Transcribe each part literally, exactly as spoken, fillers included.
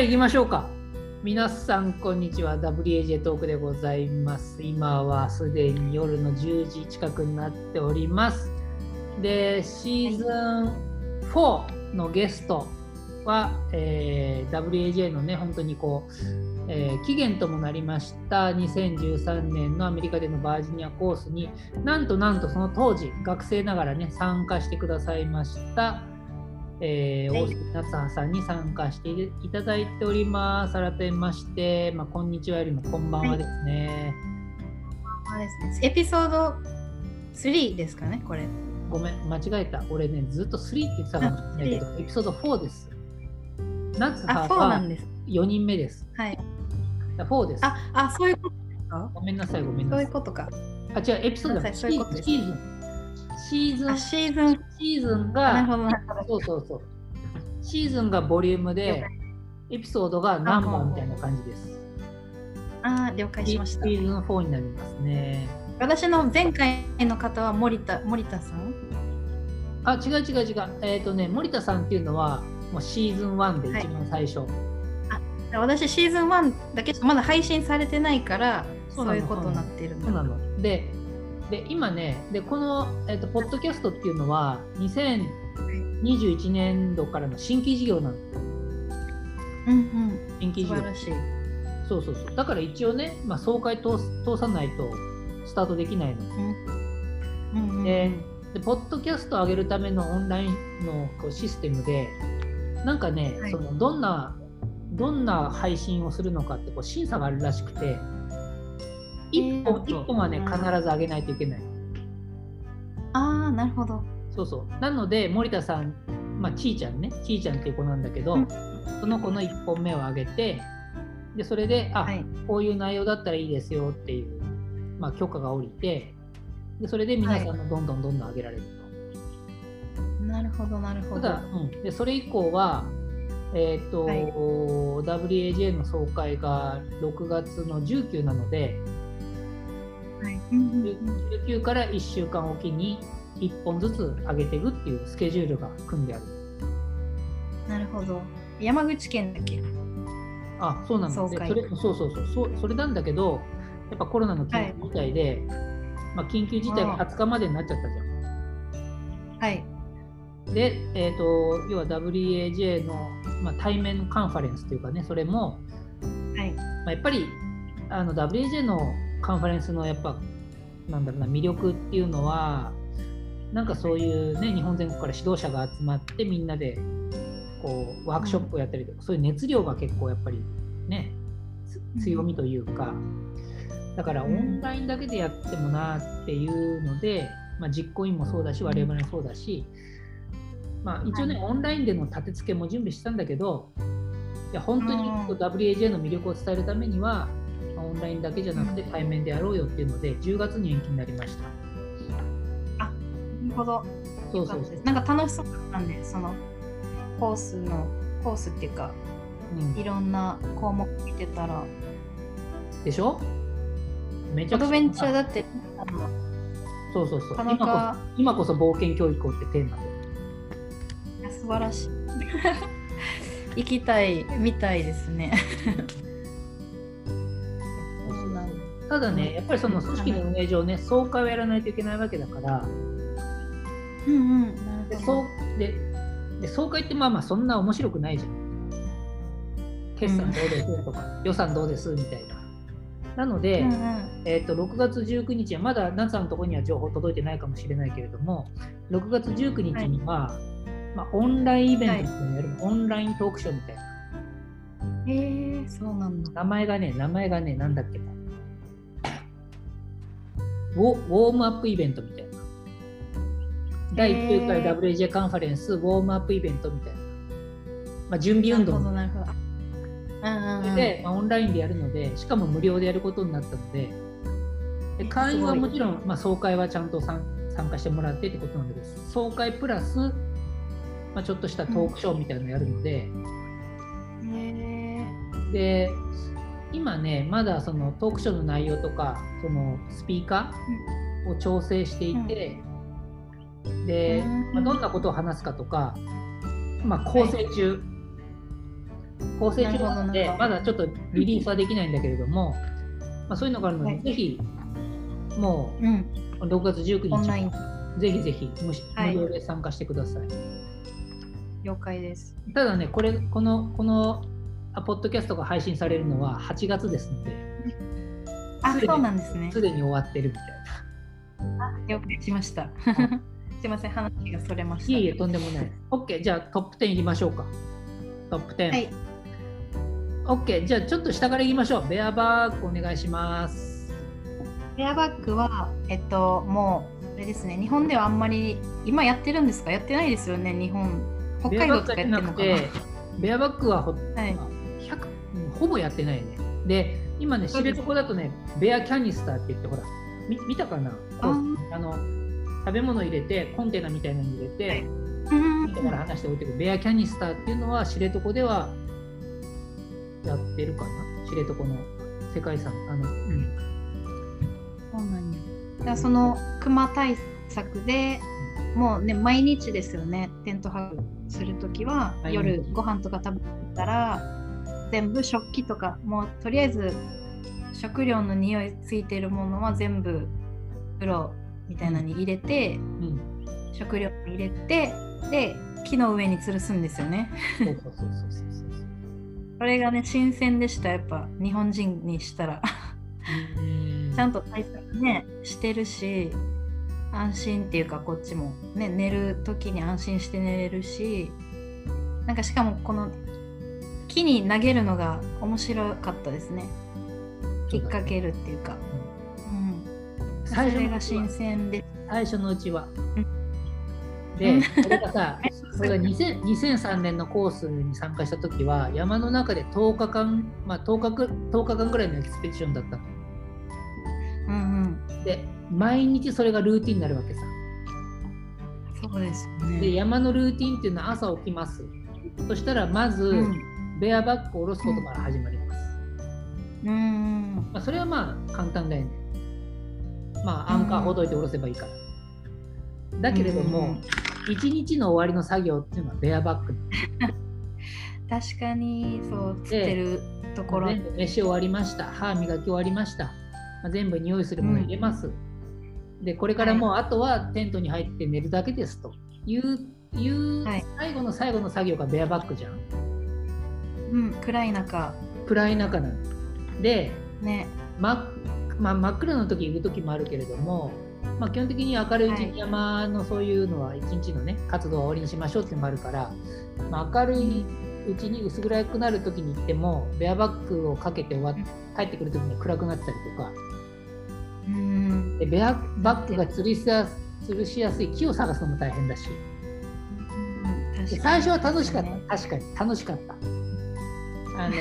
はい、行きましょうか。皆さんこんにちは、ダブリューエージェー トークでございます。今はすでに夜のじゅうじ近くになっております。で、シーズンフォーのゲストは、えー、ダブリューエージェー のね、本当にこう、えー、期限ともなりましたにせんじゅうさんねんのアメリカでのバージニアコースになんとなんとその当時学生ながらね参加してくださいましたえー、大杉夏葉さんに参加していただいております。改めまして、まあ、こんにちはよりもこんばんはですね。はい、そうですね。エピソードスリーですかね、これ。ごめん、間違えた。俺ね、ずっとスリーって言ってたかもしれないけど、エピソードフォーです。夏葉はよにんめです。はい。フォーです。あ、あ、そういうことですか。ごめんなさい、ごめんなさい。そういうことか。あ、違う、エピソードシーズン。シーズン、シーズン、シーズンが、そうそうそう。シーズンがボリュームで、エピソードが何本みたいな感じです。ああ、了解しました。シーズンフォーになりますね。私の前回の方は森田、森田さん？あ、違う違う違う。えっとね、森田さんっていうのは、もうシーズンワンで一番最初。はい、あ、私シーズンワンだけまだ配信されてないから、そういうことになってるんだ。そうなの。でで今ねでこの、えーと、ポッドキャストっていうのはにせんにじゅういちねん度からの新規事業なんです。うんうん。新規事業。素晴らしい。そうそうそう。だから一応ね、まあ、総会通さないとスタートできないの。うんうんうん、で, でポッドキャストを上げるためのオンラインのこうシステムでなんかね、はい、そのどんなどんな配信をするのかってこう審査があるらしくて。いっぽ、いっぽはね、必ず上げないといけない。ああ、なるほど。そうそう。なので、森田さん、まあ、ちーちゃんね、ちーちゃんっていう子なんだけど、うん、その子のいっぽんめを上げて、でそれで、あ、はい、こういう内容だったらいいですよっていう、まあ、許可が下りて、でそれで皆さんのどんどんどんどん上げられると。はい、なるほど、なるほど。ただ、うん、でそれ以降は、えっと、はい、ダブリューエージェー の総会がろくがつのじゅうくなので、じゅうきゅうからいっしゅうかんおきにいっぽんずつ上げていくっていうスケジュールが組んである。なるほど。山口県だっけ？あ、そうなんだ。それ、そうそうそう、それなんだけど、やっぱコロナの緊急事態で、はい、まあ、緊急事態がはつかまでになっちゃったじゃん。はい。で、えーと、要は ダブリューエージェー の、まあ、対面カンファレンスというかね、それも、はい、まあ、やっぱりあの ダブリューエージェー のカンファレンスのやっぱなんだろうな、魅力っていうのはなんかそういうね、日本全国から指導者が集まってみんなでこうワークショップをやったりとか、そういう熱量が結構やっぱりね、強みというか、だからオンラインだけでやってもなっていうので、まあ、実行委員もそうだし我々もそうだし、まあ、一応ねオンラインでの立て付けも準備したんだけど、いや本当に ダブリューエージェー の魅力を伝えるためにはオンラインだけじゃなくて対面でやろうよっていうので、じゅうがつに延期になりました。あ、なるほど。そうそうそう。なんか楽しそうなんで、そのコースのコースっていうか、うん、いろんな項目見てたらでしょ、めちゃくちゃアドベンチャーだって。そうそうそう。今こそ、今こそ冒険教育をってテーマで。いや、素晴らしい行きたいみたいですねただね、やっぱりその組織の運営上ね、総会をやらないといけないわけだから、うんうん、なるほど。で、で、総会ってまあまあそんな面白くないじゃん。決算どうですとか、うん、予算どうですみたいな。なので、うんうん、えーと、ろくがつじゅうくにちはまだ夏さんのところには情報届いてないかもしれないけれども、ろくがつじゅうくにちには、はい、まあ、オンラインイベントみたいなのやる、はい、オンライントークショーみたいな。へー、そうなんだ。名前がね、名前がね、なんだっけか。ウォームアップイベントみたいな、だいきゅうかい ダブリューエージェー カンファレンスウォームアップイベントみたいな、まあ、準備運動みたいな、それで、まあ、オンラインでやるので、しかも無料でやることになったので、で会員はもちろん、まあ、総会はちゃんと参加してもらってってことなんです。総会プラス、まあ、ちょっとしたトークショーみたいなのやるので、うん、で今ね、まだそのトークショーの内容とか、そのスピーカーを調整していて、うん、で、まあ、どんなことを話すかとか、まあ、構成中、構成中なのでまだちょっとリリースはできないんだけれども、まあ、そういうのがあるので、はい、ぜひもう、うん、ろくがつじゅうくにちぜひぜひ無料で参加してください、はい、了解です。ただねこれこのこのポッドキャストが配信されるのははちがつですので、あ、そうなんですね。すでに終わってるみたいな。あ、よくしました。すいません、話がそれました。いいえ、とんでもない。OK、じゃあトップじゅういきましょうか。トップじゅう。はい。OK、じゃあちょっと下からいきましょう。ベアバッグお願いします。ベアバッグは、えっと、もう、あれですね、日本ではあんまり、今やってるんですか？やってないですよね、日本。北海道とかやってるのかな？ベアバッグはほ、はい、ほぼやってないね。で、今ね、知床だとね、ベアキャニスターって言って、ほら、見, 見たかなああの食べ物入れて、コンテナみたいなのに入れて、はい、見てから話しておいてくる、ベアキャニスターっていうのは、知床ではやってるかな、知床の世界遺産。あのうん、そうなんや。だからその熊対策で、もうね、毎日ですよね、テントハグするときは、夜ご飯とか食べたら、全部食器とかもうとりあえず食料の匂いついてるものは全部袋みたいなのに入れて、うん、食料入れてで木の上に吊るすんですよね。これがね新鮮でしたやっぱ日本人にしたらちゃんと対策ねしてるし安心っていうかこっちも、ね、寝る時に安心して寝れるしなんかしかもこの木に投げるのが面白かったですね。引っ掛けるっていうか、うん、それが新鮮で最初のうちは、うん、で、それがさ、それがにせんさんねんのコースに参加した時は山の中でとおかかん、まあとおかかんぐらいのエクスペディションだったの。うんうん。で、毎日それがルーティンになるわけさ。そうですね。で、山のルーティンっていうのは朝起きます。そしたらまず、うんベアバッグを下ろすことから始まります。うーん、まあ、それはまあ簡単だよね。まあアンカーほどいて下ろせばいいから。だけれども一日の終わりの作業っていうのはベアバッグ。確かにそうつってるところ。全部飯終わりました。歯磨き終わりました。まあ、全部匂いするもの入れます。うん、でこれからもうあとはテントに入って寝るだけですといういう最後の最後の作業がベアバッグじゃん。うん、暗い中暗い中なんで、ねままあ、真っ暗の時行く時もあるけれども、まあ、基本的に明るいうちに山のそういうのは一日のね活動を終わりにしましょうっていうのもあるから、まあ、明るいうちに薄暗くなる時に行ってもベアバッグをかけて終わって帰ってくる時に暗くなったりとか、うん、でベアバッグが吊りしやす、吊るしやすい木を探すのも大変だし、うん、で最初は楽しかった、ね、確かに楽しかったあの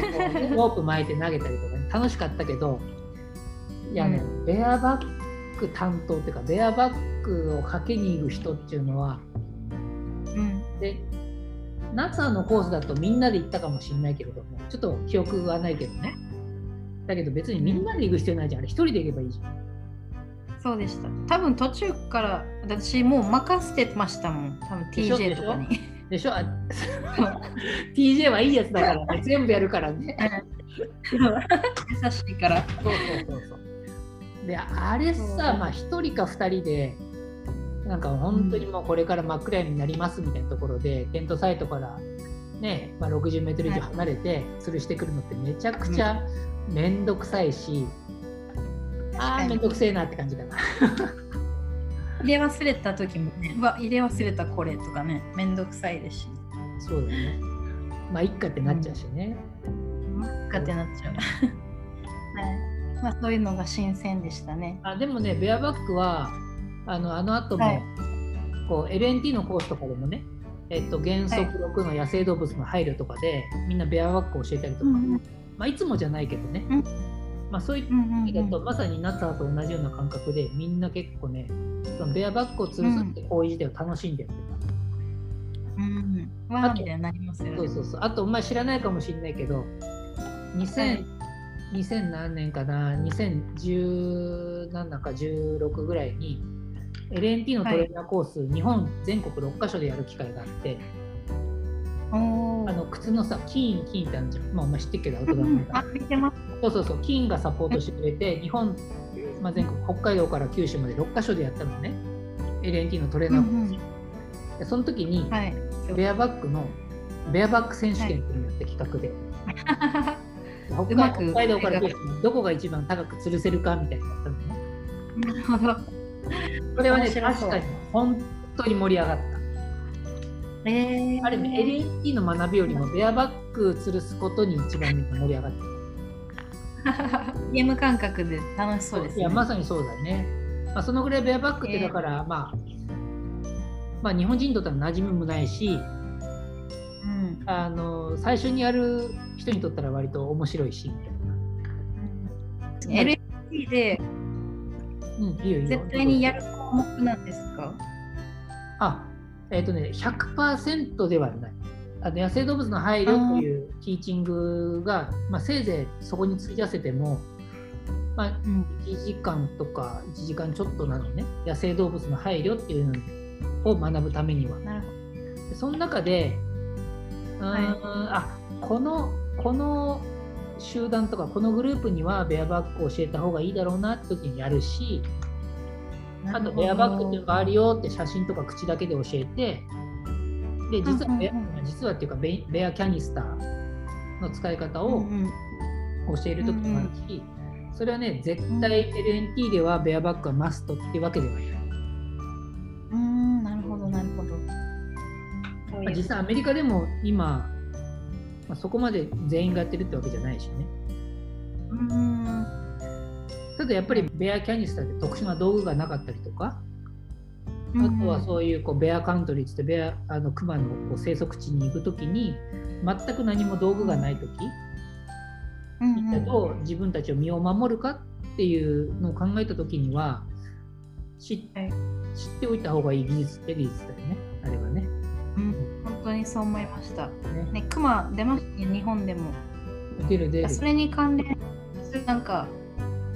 ロープ巻いて投げたりとか、ね、楽しかったけどいやね、うん、ベアバッグ担当っていうかベアバッグをかけに行く人っていうのは、うん、で夏のコースだとみんなで行ったかもしれないけれどもちょっと記憶がないけどねだけど別にみんなで行く必要ないじゃんあれ一人で行けばいいじゃん。そうでした多分途中から私もう任せてましたもん多分 ティージェー とかにでしょティージェー はいいやつだから、ね、全部やるからね優しいからそうそうそうそうであれさまあひとりかふたりでなんか本当にもうこれから真っ暗闇になりますみたいなところで、うん、テントサイトからね、まあ、ろくじゅうメートル以上離れて吊るしてくるのってめちゃくちゃめんどくさいし、うん、あーめんどくせえなって感じかな入れ忘れた時もね、うわ入れ忘れたこれとかね、めんどくさいですし、ね、そうだね。まあいっかってなっちゃうしね。うん、いっかってなっちゃう。はい。まあそういうのが新鮮でしたね。あでもねベアバッグはあのあの後も、はい、こう エルエヌティー のコースとかでもね、えっと原則ろくの野生動物の配慮とかで、はい、みんなベアバッグを教えたりとか、うんうん、まあいつもじゃないけどね。うんまあ、そういう時だと、うんうんうん、まさに夏と同じような感覚でみんな結構ねそのベアバッグを吊るすって行為自体を楽しんでやってた。うん、うん、わーみたいになりますよね。そうそうそうあとお前知らないかもしれないけどにせん、はい、にせん何年かなにせんじゅう何かじゅうろくぐらいに エルエヌティー のトレーナーコース、はい、日本全国ろっかしょでやる機会があってあの靴のさキーンキーンってあるじゃん、まあ、お前知ってるけどアウトドアメーカー、うん、あ見てます。そうそうそうキーンがサポートしてくれて日本、まあ、全国北海道から九州までろっカ所でやったのね エルエヌティー のトレーナー、うんうん、その時に、はい、ベアバックのベアバック選手権っていうのやって企画で、はい、北, 海北海道から九州どこが一番高く吊るせるかみたいなのやったのね。なるほど。これはね確かに本当に盛り上がった。えー、ある意味 エルエヌティー の学びよりもベアバッグ吊るすことに一番盛り上がってる。ゲーム感覚で楽しそうですね。いやまさにそうだね。まあ、そのぐらいベアバッグってだから、えーまあ、まあ日本人にとっては馴染みもないし、うん、あの最初にやる人にとったら割と面白いしみたいな。エルエヌティー で、うん、いいよいいよ絶対にやる項目なんですか？あえーとね、ひゃくパーセント ではない。あの野生動物の配慮というティーチングが、まあ、せいぜいそこに費やせても、まあ、いちじかんとかいちじかんちょっとなのね、野生動物の配慮っていうのを学ぶためには。なるほど。その中でうーん、はい、あこのこの集団とかこのグループにはベアバッグを教えた方がいいだろうなって時にやるし、あとベアバッグっていうのがあるよって写真とか口だけで教えて、で実はベア、うんうん、実はっていうかベ、ベアキャニスターの使い方を教えるときもあるし、うんうん、それはね絶対 エルエヌティー ではベアバッグはマストっていうわけではない。うーんなるほどなるほど。まあ、実際アメリカでも今、まあ、そこまで全員がやってるってわけじゃないしね。うーんただやっぱりベアキャニスターって特殊な道具がなかったりとか、うんうん、あとはそういうこうベアカントリーってベアあのクマのこう生息地に行くときに全く何も道具がないとき、うんうん、だと自分たちを身を守るかっていうのを考えたときには知 っ,、はい、知っておいた方がいい技術って技術だよねあれはね、うん、本当にそう思いましたね。ねクマ出ましたね日本でも出る出る。それに関連するなんか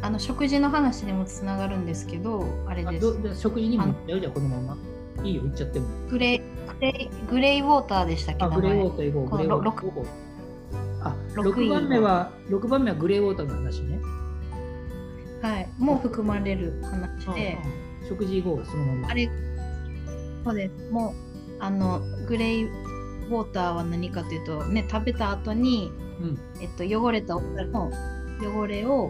あの食事の話にもつながるんですけど、あれです。あ食事にも行っちゃうじゃんこのまま。いいよ行っちゃっても。グレイグレイグレイウォーターでしたっけ？あグレイウォーター行こう。グレイウォーター行こう。あろくばんめはろくばんめはグレイウォーターの話ね。はいもう含まれる話で。うんうん、食事行こうそのまま。あれそうですもうあのグレイウォーターは何かというとね食べた後に、うん、えっと汚れたお皿の汚れを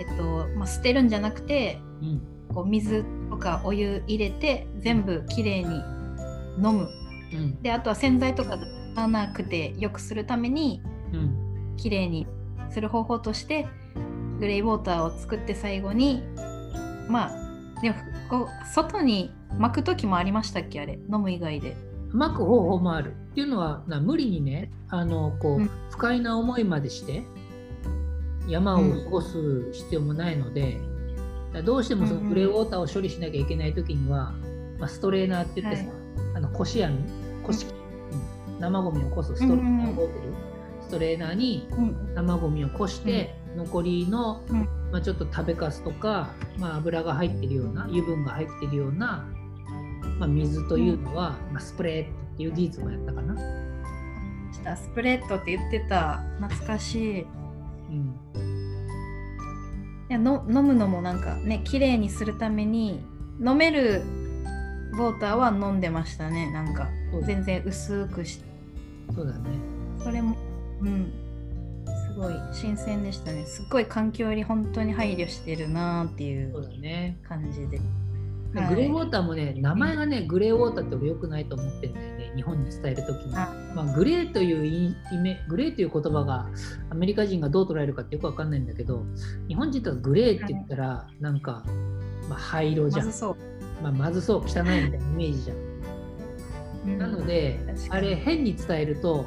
えっとまあ、捨てるんじゃなくて、うん、こう水とかお湯入れて全部きれいに飲む、うん、であとは洗剤とかがなくてよくするために、うん、きれいにする方法としてグレイウォーターを作って最後にまあでもこう外に巻く時もありましたっけあれ飲む以外で巻く方法もあるっていうのはな無理にねあのこう、うん、不快な思いまでして山を過ごす必要もないので、うん、どうしてもそのグレーウォーターを処理しなきゃいけないときには、うんまあ、ストレーナーって言ってさ、はい、あの腰網、腰、うん、生ゴミをこすストレーナーを持ってる、うん、ストレーナーに生ゴミをこして、うん、残りの、うんまあ、ちょっと食べかすとか、まあ、油が入ってるような油分が入ってるような、まあ、水というのは、うんまあ、スプレーっていう技術もやったかな。スプレッドって言ってた懐かしい。うん、いやの飲むのもなんかね綺麗にするために飲めるウォーターは飲んでましたね。なんか全然薄くしてそうだねそれもうんすごい新鮮でしたね。すっごい環境に本当に配慮してるなっていう感じで、ねはい、グレーウォーターもね名前がねグレーウォーターって俺良くないと思ってるんだよね日本に伝えるときに、まあ、グレーというイメグレーという言葉がアメリカ人がどう捉えるかってよく分かんないんだけど日本人とはグレーって言ったらなんか、まあ、灰色じゃんまずそう、まあ、まずそう汚いみたいなイメージじゃん、うん、なのであれ変に伝えると、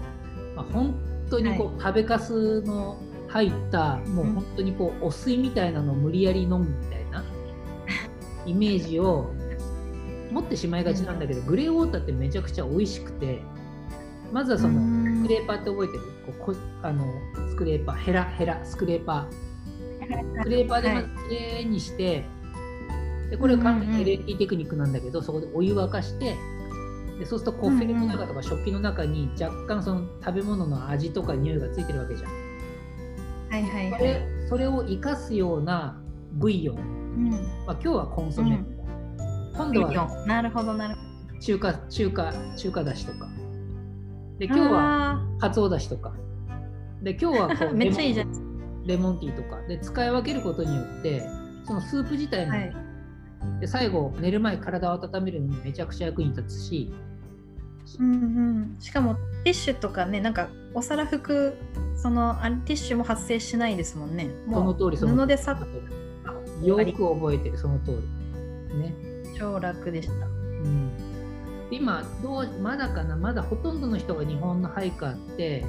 まあ、本当にこう、はい、食べかすの入ったもう本当にこうお水みたいなのを無理やり飲むみたいなイメージを持ってしまいがちなんだけど、うん、グレーウォーターってめちゃくちゃ美味しくてまずはそのスクレーパーって覚えてるこうあのスクレーパーヘラヘラスクレーパースクレーパーでまずきれいにして、はい、でこれは完全にエルエヌティーテクニックなんだけど、うんうん、そこでお湯沸かしてでそうするとこうフェルトの中とか食器の中に若干その食べ物の味とか匂いがついてるわけじゃん。はいはいはい、それ、それを生かすようなブイヨン、うんまあ、今日はコンソメ、うん、今度はなるほどなるほど中華中華中華だしとかで今日はカツオだしとかで今日はこうめっちゃいいじゃんレモンティーとかで使い分けることによってそのスープ自体の、はい、で最後寝る前体を温めるのにめちゃくちゃ役に立つし、うんうん、しかもティッシュとかねなんかお皿拭くそのティッシュも発生しないですもんね。もうその通りその布でさっとよく覚えてるその通り、ね、超楽でした、うん、今どうまだかなまだほとんどの人が日本の配下って、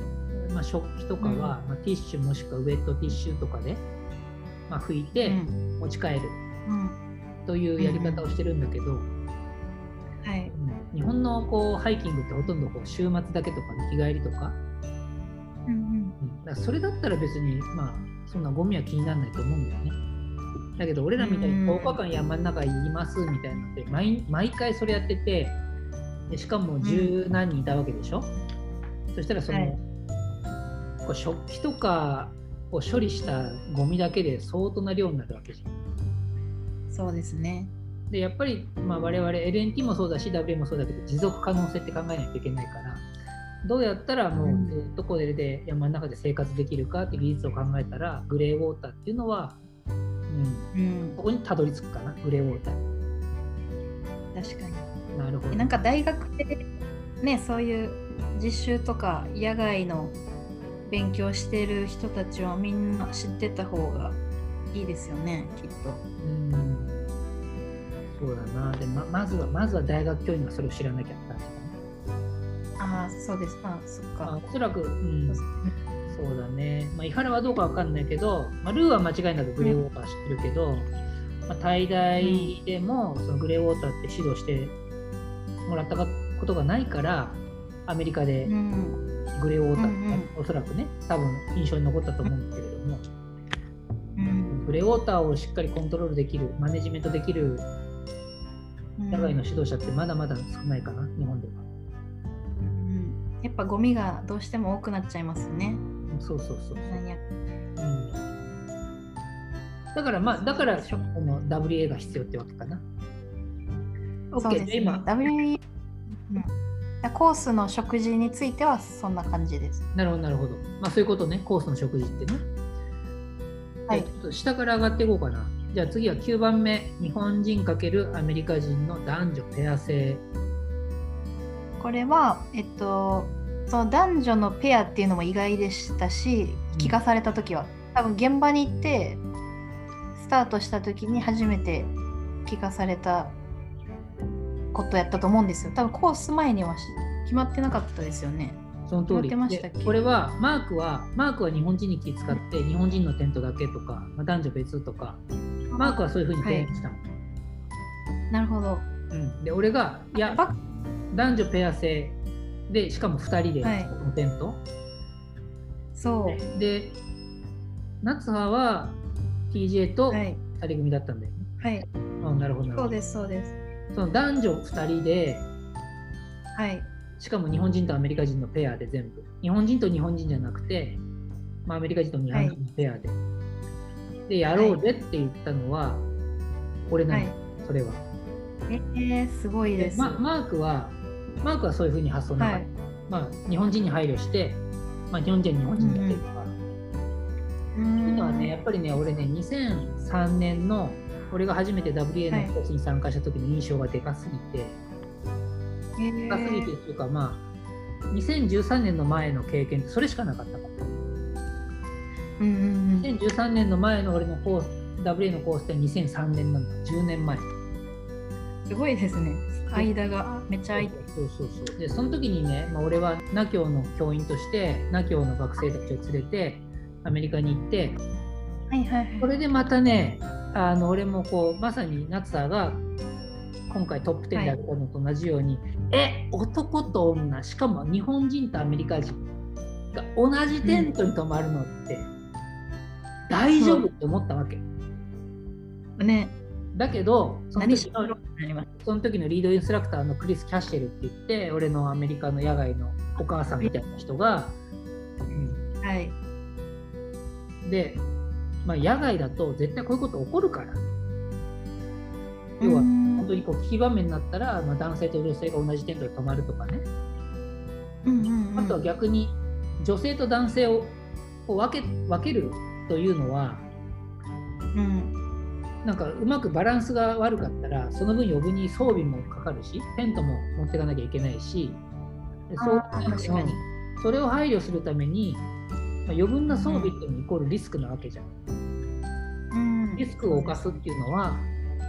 まあ、食器とかは、うんまあ、ティッシュもしくはウェットティッシュとかで、まあ、拭いて持ち帰る、うん、というやり方をしてるんだけど、うんうんはい、日本のこうハイキングってほとんどこう週末だけとか、ね、日帰りとか、うんうん、だからそれだったら別に、まあ、そんなゴミは気にならないと思うんだよね。だけど俺らみたいにとおかかん山の中にいますみたいなので 毎, 毎回それやっててでしかも十何人いたわけでしょ、うん、そしたらその、はい、こう食器とかを処理したゴミだけで相当な量になるわけじゃん。そうですね。でやっぱり、まあ、我々 エルエヌティー もそうだし ダブリューエー もそうだけど持続可能性って考えないといけないからどうやったらもうずっとこれで山の中で生活できるかって技術を考えたらグレーウォーターっていうのは、うんうん、ここにたどり着くかな。グレーウォーター確かになるほど。なんか大学で、ね、そういう実習とか野外の勉強してる人たちはみんな知ってた方がいいですよねきっと。うんそうだな。で ま, まずはまずは大学教員がそれを知らなきゃったんだね。ああそうですか。そっか、まあ、おそらく、うん、そうだね、まあ、伊原はどうかわかんないけど、まあ、ルーは間違いなくグレーウォーター知ってるけど、うんまあ、大大でもそのグレーウォーターって指導してもらったことがないからアメリカでグレーウォーターがおそらくね多分印象に残ったと思うんだけれども、うん、グレーウォーターをしっかりコントロールできるマネジメントできる野外の指導者ってまだまだ少ないかな、うん、日本では、うん、やっぱゴミがどうしても多くなっちゃいますね。そうそうそう、うん、だからまあだからこの ダブリューエー が必要ってわけかな。そうですね、今 ダブリューエー、うん、コースの食事についてはそんな感じです。なるほどなるほど、まあ、そういうことね。コースの食事ってね、はい、ちょっと下から上がっていこうかな。じゃあ次はきゅうばんめ、日本人×アメリカ人の男女ペア制。これは、えっと、その男女のペアっていうのも意外でしたし、聞かされた時は、多分現場に行ってスタートした時に初めて聞かされたことやったと思うんですよ。多分コース前には決まってなかったですよね。その通り。これはマークはマークは日本人に気使って、うん、日本人のテントだけとか、まあ、男女別とかマークはそういう風に提案したの、はい、なるほど、うん、で俺がいや男女ペア制でしかもふたりで、はい、のテントそうで夏葉は ティージェー とふたり組だったんだよね。はい、うん、なるほどなるほど。そうですそうです。その男女ふたりではいしかも日本人とアメリカ人のペアで全部日本人と日本人じゃなくて、まあ、アメリカ人と日本人のペアで、はい、でやろうぜって言ったのは、はい、俺なの、はい、それはえー、すごいです。で、ま、マークはマークはそういう風に発想なかった、はいまあ、日本人に配慮して、まあ、日本人は日本人だけとか、うん、っていうのはねやっぱりね俺ねにせんさんねんの俺が初めて ダブリューエー のコースに参加した時の印象がでかすぎて、はい高すぎてというか、まあ、にせんじゅうさんねんの前の経験ってそれしかなかったから、うんうんうん、にせんじゅうさんねんの前の俺のコース ダブリューエー のコースってにせんさんねんなんだ。じゅうねんまえすごいですね。間がめっちゃ空いてそうそうそうでその時にね、まあ、俺はナキョウの教員としてナキョウの学生たちを連れてアメリカに行って、はいはいはい、それでまたねあの俺もこうまさに夏葉が今回トップじゅうであったのと同じように、はい、え男と女しかも日本人とアメリカ人が同じテントに泊まるのって大丈夫って思ったわけ、うん、ね。だけどその時のなります。その時のリードインストラクターのクリス・キャッシェルって言って俺のアメリカの野外のお母さんみたいな人が、うん、はいで、まあ、野外だと絶対こういうこと起こるから、要は本当にこう危機場面になったら、まあ、男性と女性が同じテントで泊まるとかね、うんうんうん、あとは逆に女性と男性を分け、分けるというのは、うん、なんかうまくバランスが悪かったらその分余分に装備もかかるしテントも持っていかなきゃいけないし、そう確かにそれを配慮するために、まあ、余分な装備っていうのイコールリスクなわけじゃん、うん、リスクを犯すっていうのは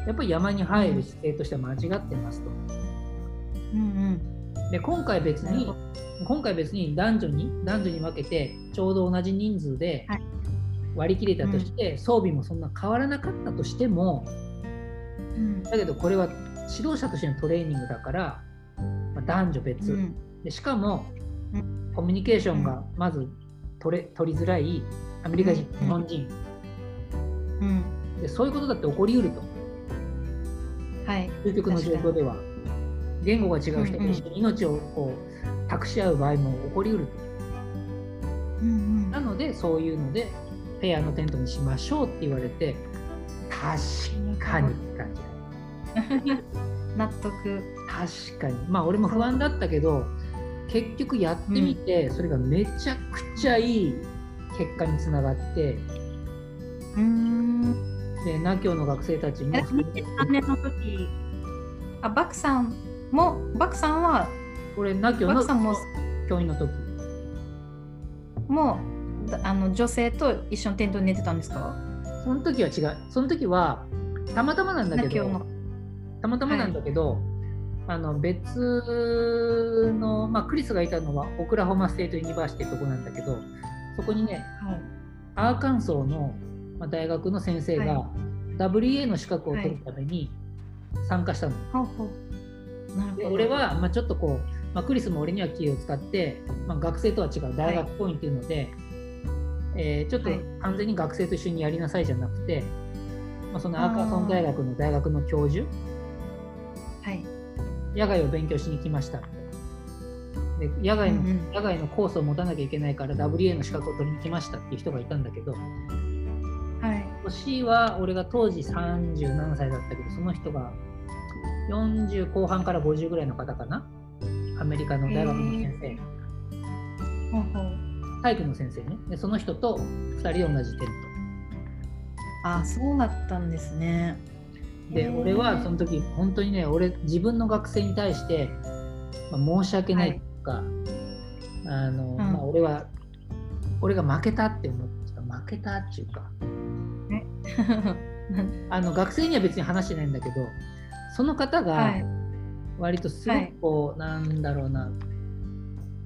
やっぱり山に入る姿勢としては間違ってますと、うんうん、で今回別に今回別に男女に男女に分けてちょうど同じ人数で割り切れたとして、はい、装備もそんな変わらなかったとしても、うん、だけどこれは指導者としてのトレーニングだから、まあ、男女別、うん、でしかも、うん、コミュニケーションがまず取れ、取りづらいアメリカ人、うん、日本人、うん、でそういうことだって起こりうると、はい、究極の状況では言語が違う人と一緒に命をこう託し合う場合も起こりうると、うんうん、なのでそういうのでペアのテントにしましょうって言われて確かにって感じ納得。確かにまあ俺も不安だったけど結局やってみて、うん、それがめちゃくちゃいい結果につながって、うーん、で南京の学生たちもにじゅうさんねんの時、あバクさんもバクさんは俺南京の教員の時もうあの女性と一緒のテントに寝てたんですか？その時は違う。その時はたまたまなんだけど、たまたまなんだけど。はいあの別の、まあ、クリスがいたのはオクラホマステートユニバーシティってとこなんだけどそこにね、はい、アーカンソーの大学の先生が ダブリューエー の資格を取るために参加したの、はいはい、で俺は、まあ、ちょっとこう、まあ、クリスも俺には気を使って、まあ、学生とは違う大学っぽいっていうので、はいえー、ちょっと完全に学生と一緒にやりなさいじゃなくて、はいまあ、そのアーカンソー大学の大学の教授はい野外を勉強しに来ました。で野外の、うんうん、野外のコースを持たなきゃいけないから ダブリューエー の資格を取りに来ましたっていう人がいたんだけど、はい、年は俺が当時さんじゅうななさいだったけどその人がよんじゅうこうはんからごじゅうぐらいの方かなアメリカの大学の先生、えー、ほうほう体育の先生ねでその人とふたりで同じテント。あ、そうだったんですね。で俺はその時本当にね俺自分の学生に対して、まあ、申し訳ないというか、はいあのうんまあ、俺は俺が負けたって思ってた負けたっていうかあの学生には別に話してないんだけどその方が割とすごくこう、はい、なんだろうな、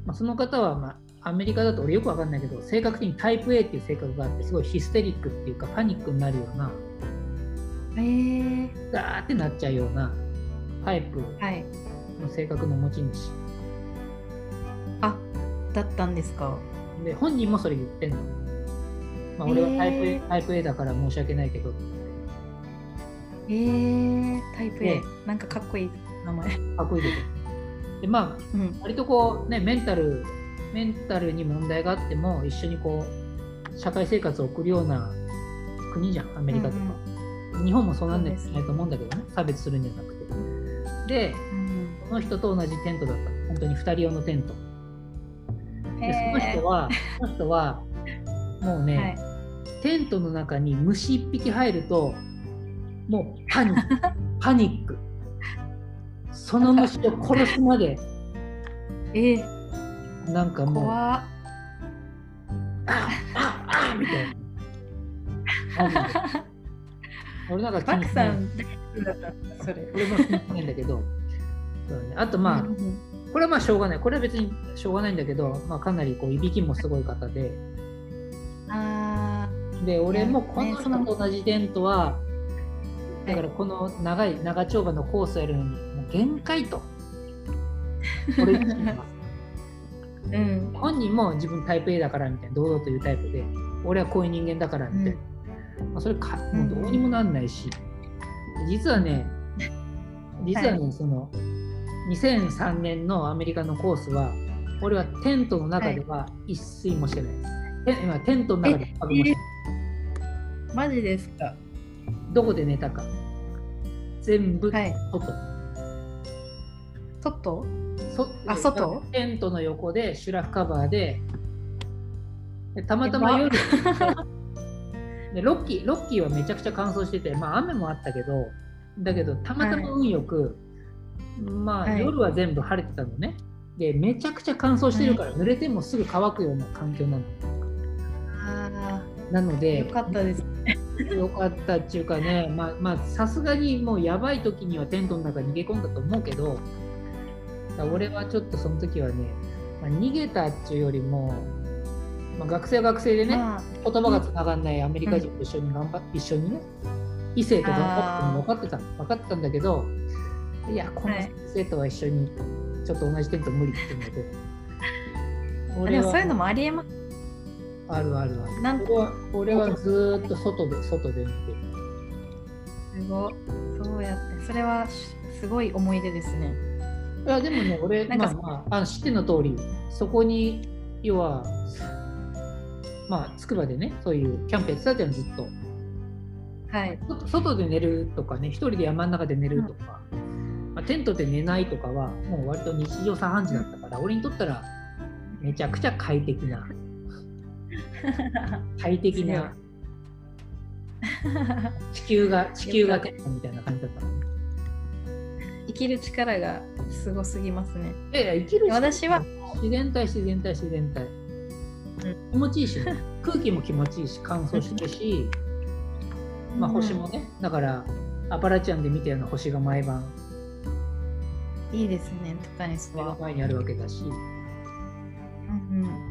まあ、その方は、まあ、アメリカだと俺よく分かんないけど性格的にタイプ A っていう性格があってすごいヒステリックっていうかパニックになるようなえー、ガーってなっちゃうようなタイプの性格の持ち主、はい、あだったんですか。で本人もそれ言ってんの、まあ、俺はタイプ A、えー、タイプ A だから申し訳ないけどえー、タイプ A なんかかっこいい名前かっこいいけどでまあ、うん、割とこうねメンタルメンタルに問題があっても一緒にこう社会生活を送るような国じゃんアメリカとか、うんうん日本もそうなんないと思うんだけどね差別するんじゃなくてで、うん、その人と同じテントだった本当にふたり用のテントでその人はその人はもうね、はい、テントの中に虫いっぴき入るともうパニックパニックその虫を殺すまでえなんかもうああああみたいな俺なんかバクさんだったそれ俺も気にしないんだけどそう、ね、あとまあ、うん、これはまあしょうがないこれは別にしょうがないんだけど、まあ、かなりこういびきもすごい方であで俺もこの人と同じテントは、ね、だからこの長い長丁場のコースをやるのにもう限界と俺言ってます、うん、本人も自分タイプ A だからみたいな堂々というタイプで俺はこういう人間だからみたいな、うんまあ、それかもうどうにもなんないし、うん、実はね実はね、はい、そのにせんさんねんのアメリカのコースは俺はテントの中では一睡もしてないです、はい、今テントの中で一睡もしてない。マジですか。どこで寝たか全部外、はい、外そあ外テントの横でシュラフカバーでたまたま夜でロッキーロッキーはめちゃくちゃ乾燥してて、まあ雨もあったけどだけどたまたま運よく、はい、まあ夜は全部晴れてたのね、はい、でめちゃくちゃ乾燥してるから、はい、濡れてもすぐ乾くような環境なの、あなのでよかったですよかったっていうかね、まあまあさすがにもうやばい時にはテントの中に逃げ込んだと思うけど、俺はちょっとその時はね、まあ、逃げたっていうよりも、まあ、学生は学生でね、まあ、言葉がつながんないアメリカ人と一緒に頑張っ、うん、一緒にね異性と頑張っても分かってた分かってたんだけど、いやこの先生とは一緒にちょっと同じテント無理って言うので、はい、俺はでもそういうのもありえます。あるあるある。なん俺は俺はずっと外で外で寝てる。すごい。そうやってそれはすごい思い出ですね。いやでもね俺なんかまあまあ知っての通りそこに要はまあつくばでねそういうキャンプやってたじゃんずっと。はい。外で寝るとかね一人で山の中で寝るとか、うんまあ、テントで寝ないとかはもう割と日常茶飯事だったから、うん、俺にとったらめちゃくちゃ快適な。快適な地球が地球がテントみたいな感じだった。生きる力がすごすぎますね。いやいや生きる私は自然体自然体自然体、うん、気持ちいいし、ね、空気も気持ちいいし乾燥してるし、まあ星もね、うん、だからアパラチアンで見たような星が毎晩いいですね。とかにその前にあるわけだし、うんうん。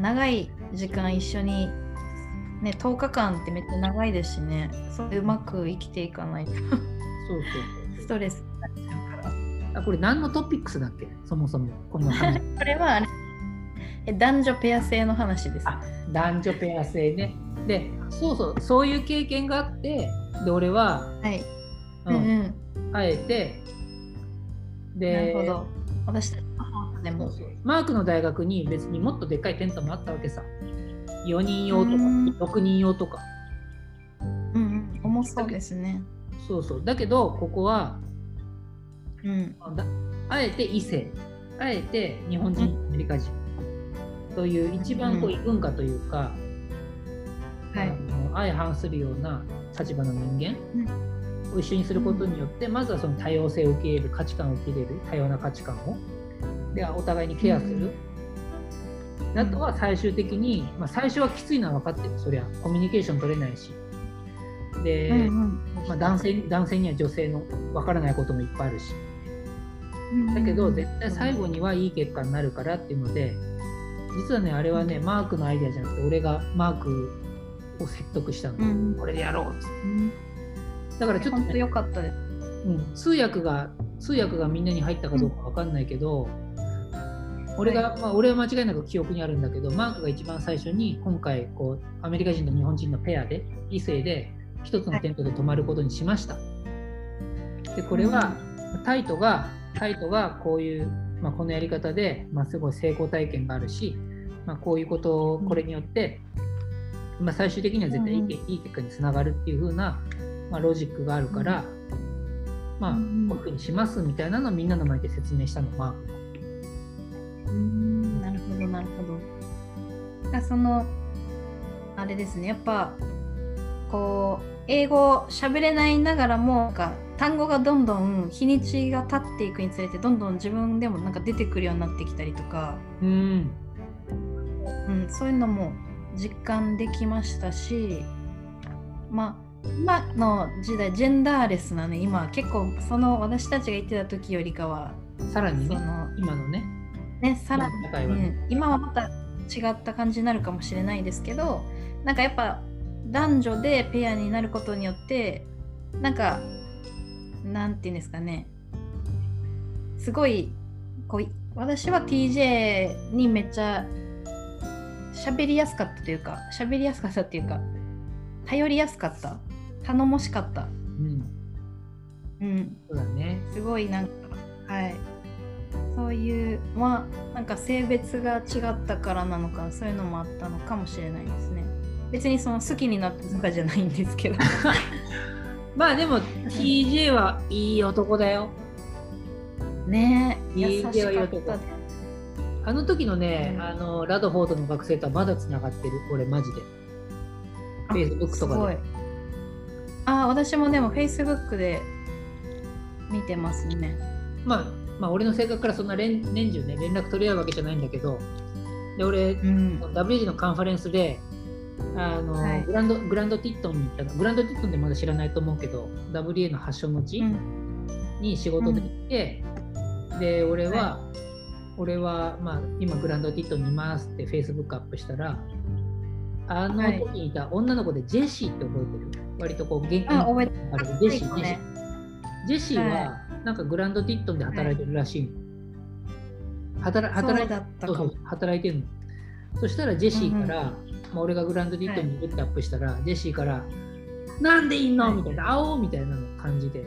長い時間一緒に、ね、とおかかんってめっちゃ長いですしね。そううまく生きていかないとそうそうそうストレスになっちゃうから。あこれ何のトピックスだっけそもそもこの話これはえ男女ペア制の話です。あ男女ペア制ね。でそうそうそういう経験があってで俺は、はいうんうん、あえてでなるほど私たちでもマークの大学に別にもっとでっかいテントもあったわけさ。よにんようとかろくにんようとか、うんうん、重そうですね。そうそうだけどここは、うん、あえて異性あえて日本人、うん、アメリカ人という一番こう異文化というか、うんはい、相反するような立場の人間を一緒にすることによって、うん、まずはその多様性を受け入れる価値観を受け入れる多様な価値観をでお互いにケアする、うん、あとは最終的に、まあ、最初はきついのは分かってるそりゃコミュニケーション取れないしで、うんうんまあ、男性、男性には女性の分からないこともいっぱいあるし、うん、だけど絶対最後にはいい結果になるからっていうので実はねあれはねマークのアイデアじゃなくて俺がマークを説得したの、うん、これでやろうって、うん、だからちょっと、ね、本当良かったです、うん、通訳が通訳がみんなに入ったかどうか分かんないけど、うん俺が、はいまあ、俺は間違いなく記憶にあるんだけどマークが一番最初に今回こうアメリカ人と日本人のペアで異性で一つのテントで泊まることにしました。でこれはタイトがタイトがこういう、まあ、このやり方で、まあ、すごい成功体験があるし、まあ、こういうことをこれによって、まあ、最終的には絶対いい、うん、いい結果につながるっていう風な、まあ、ロジックがあるから、まあ、こういう風にしますみたいなのをみんなの前で説明したのマーク。なるほどなるほど。そのあれですねやっぱこう英語喋れないながらもなんか単語がどんどん日にちが経っていくにつれてどんどん自分でもなんか出てくるようになってきたりとか、うん、うん、そういうのも実感できましたし、まあ今の時代ジェンダーレスなね今結構その私たちが言ってた時よりかはさらにねその今のねね、さらに、うん、今はまた違った感じになるかもしれないですけどなんかやっぱ男女でペアになることによってなんかなんていうんですかねすごいこう私は ティージェー にめっちゃ喋りやすかったというか喋りやすかったっていうか頼りやすかった頼もしかった、うん、うん、そうだね。すごいなんか、はい、そういう、まあ、なんか性別が違ったからなのか、そういうのもあったのかもしれないですね。別にその好きになったとかじゃないんですけどまあでも ティージェー はいい男だよねえ、優しかった。あの時のね、うん、あのラドフォードの学生とはまだつながってる、俺マジで Facebook とかで。ああ、私もでも Facebook で見てますね。まあ、まあ俺の性格からそんな年中ね連絡取り合うわけじゃないんだけど、で俺、うん、ダブリュージー のカンファレンスであの、はい、グランドグランドティットンに行ったの。グランドティットンでまだ知らないと思うけど ダブリューエー の発祥の地、うん、に仕事で行って、うん、で俺は、はい、俺は、まあ、今グランドティットンにいますって Facebook アップしたら、あの時にいた女の子でジェシーって覚えてる、はい、割とこう元気にあるジェシー、ね、ジェシーはなんかグランドティットンで働いてるらしいの、はい、働, 働, いそうだったかも。そうそう、働いてるの。そしたらジェシーから、うんうん、まあ、俺がグランドティットンにグッとアップしたら、はい、ジェシーからなんでいんの、はい、みたいな、あおみたいな感じで、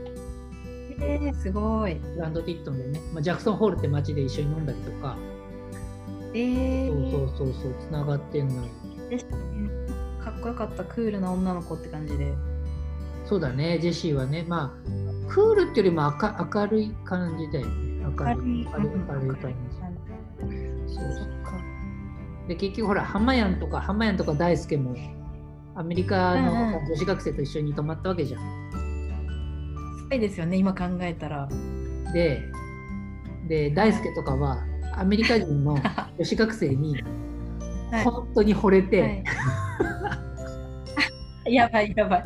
えー、すごい。グランドティットンでね、まあ、ジャクソンホールって街で一緒に飲んだりとか、えー、そうそうそうそう、つながってんのよ。かっこよかった、クールな女の子って感じで。そうだね、ジェシーはね、まあクールってよりも明、明るい感じだよね。明るい、明るい、明るい感じ。そうそう。で結局ほらハマヤンとかハマヤンとか大輔もアメリカの女子学生と一緒に泊まったわけじゃん。すごいですよね、今考えたら。で、で大輔とかはアメリカ人の女子学生に本当に惚れて、はいはい、やばいやばい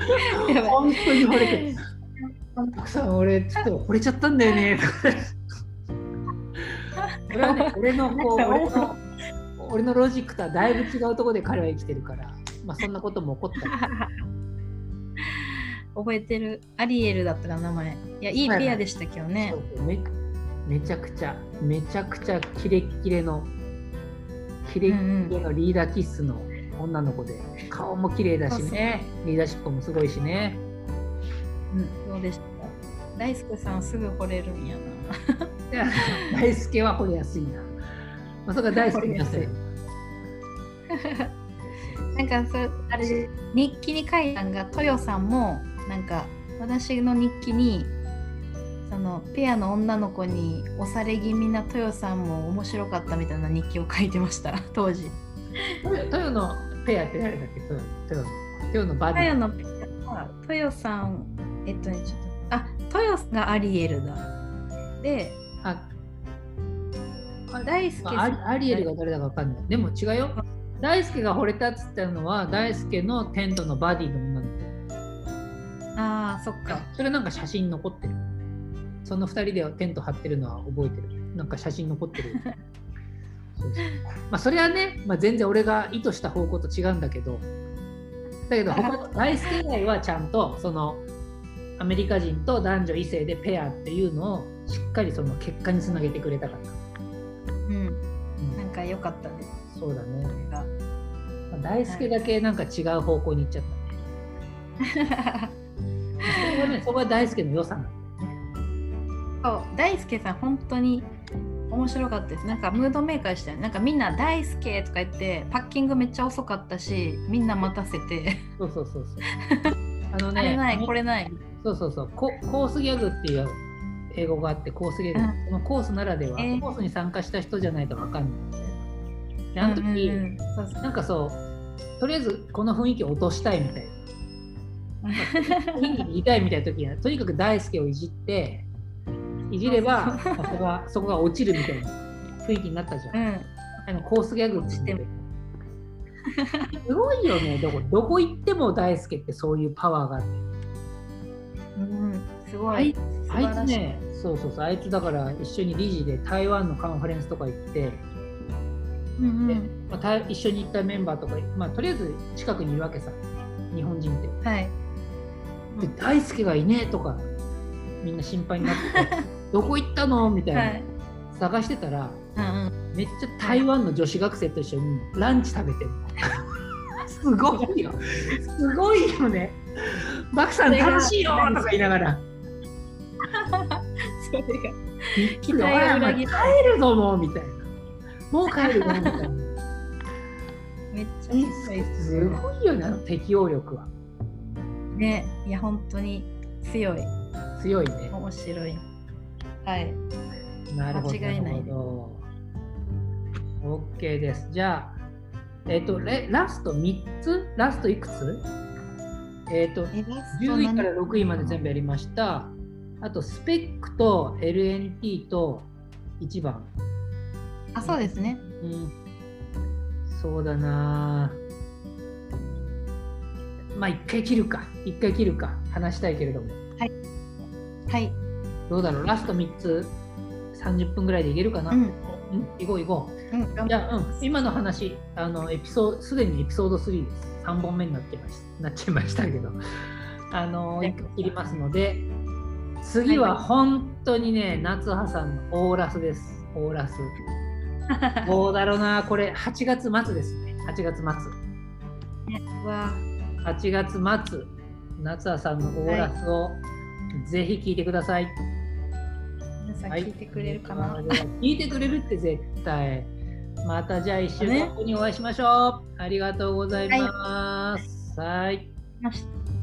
やばい、本当に惚れて奥さん俺ちょっと惚れちゃったんだよねこれはね、俺のこう俺の俺のロジックとはだいぶ違うところで彼は生きてるから、まあ、そんなことも起こった覚えてる。アリエルだったか名前。いや、いいペアでしたけどね。そうそう、め、めちゃくちゃめちゃくちゃキレッキレのキレッキレのリーダー気質の女の子で、うん、顔も綺麗だしね、リーダーシップもすごいしね、うん、そうでした。大輔さんすぐ惚れるんやな大輔は惚れやすいな。まあ、それが大好きですよ。なんかそれあれ日記に書いたんが、トヨさんもなんか私の日記にそのペアの女の子に押され気味なトヨさんも面白かったみたいな日記を書いてました当時。トヨのペアって誰だっけ？トヨ、トヨのバディ。トヨのペアはトヨさん、えっとねちょっとあトヨがアリエルだ。で、あ大輔さん、アリエルが誰だか分かんない。でも違うよ、大輔が惚れたっつったのは大輔のテントのバディの女の子。ああ、そっか。それなんか写真残ってる。そのふたりでテント張ってるのは覚えてる。なんか写真残ってるそうそう、まあ、それはね、まあ、全然俺が意図した方向と違うんだけど、だけど他大輔以外はちゃんとそのアメリカ人と男女異性でペアっていうのをしっかりその結果につなげてくれたから、うん、なんか良かったです。そうだね。大輔だけなんか違う方向に行っちゃったね。そこはね、そこは大輔の良さなんだよね。そう、大輔さん本当に面白かったです。なんかムードメーカーしたよね。なんかみんな大輔とか言ってパッキングめっちゃ遅かったし、みんな待たせて。そうそうそうそう。あのね、あれないこれない。そうそうそう。コースギャグっていう。英語があってコースゲーム、うん、そのコースならでは、えー、コースに参加した人じゃないと分かんない。であの時、うんうんうん、なんかそうとりあえずこの雰囲気を落としたいみたいな、雰囲気にいたいみたいな時はとにかく大輔をいじっていじればそこがそこが落ちるみたいな雰囲気になったじゃん、うん、あのコースギャグってすごいよね。どこどこ行っても大輔ってそういうパワーがあって、うん、すごい。あいつね、そうそうそう、あいつだから一緒に理事で台湾のカンファレンスとか行って、うんうん、でまあ、一緒に行ったメンバーとか、まあ、とりあえず近くにいるわけさ、日本人って、はい、で大輔がいねえとかみんな心配になってどこ行ったのみたいな、はい、探してたら、うんうん、めっちゃ台湾の女子学生と一緒にランチ食べてるすごいよすごいよね。バクさん楽しいよとか言いながらそれが期待が裏切られる。帰るのもみたいな、もう帰るのみたいな。めっちゃきついです。すごいよね、あの適応力は。ね、いや本当に強い。強いね。面白い。はい。なるほど。間違いないで。OK です。じゃあ、えっとラストみっつ、ラストいくつ？えっとじゅういからろくいまで全部やりました。あとスペックと エルエヌティー といちばん。あ、そうですね。うん。そうだな、まあ一回切るか一回切るか話したいけれども、はいはい、どうだろう、ラストみっつさんじゅっぷんぐらいでいけるかな、うん、うん、いこういこう、うん、じゃあ、うん、今の話あのエピソード、すでにエピソードスリーです、さんぼんめになってましなっちゃいましたけどあの一回切りますので、次は本当にね、夏葉さんのオーラスです。オーラスどうだろうな、これはちがつ末ですね。はちがつまつ、夏葉さんのオーラスをぜひ聞いてください。皆さん聞いてくれるかな、はい、聞いてくれるって絶対。またじゃあいっしゅうかんごにお会いしましょう、ね、ありがとうございます、はい、はい。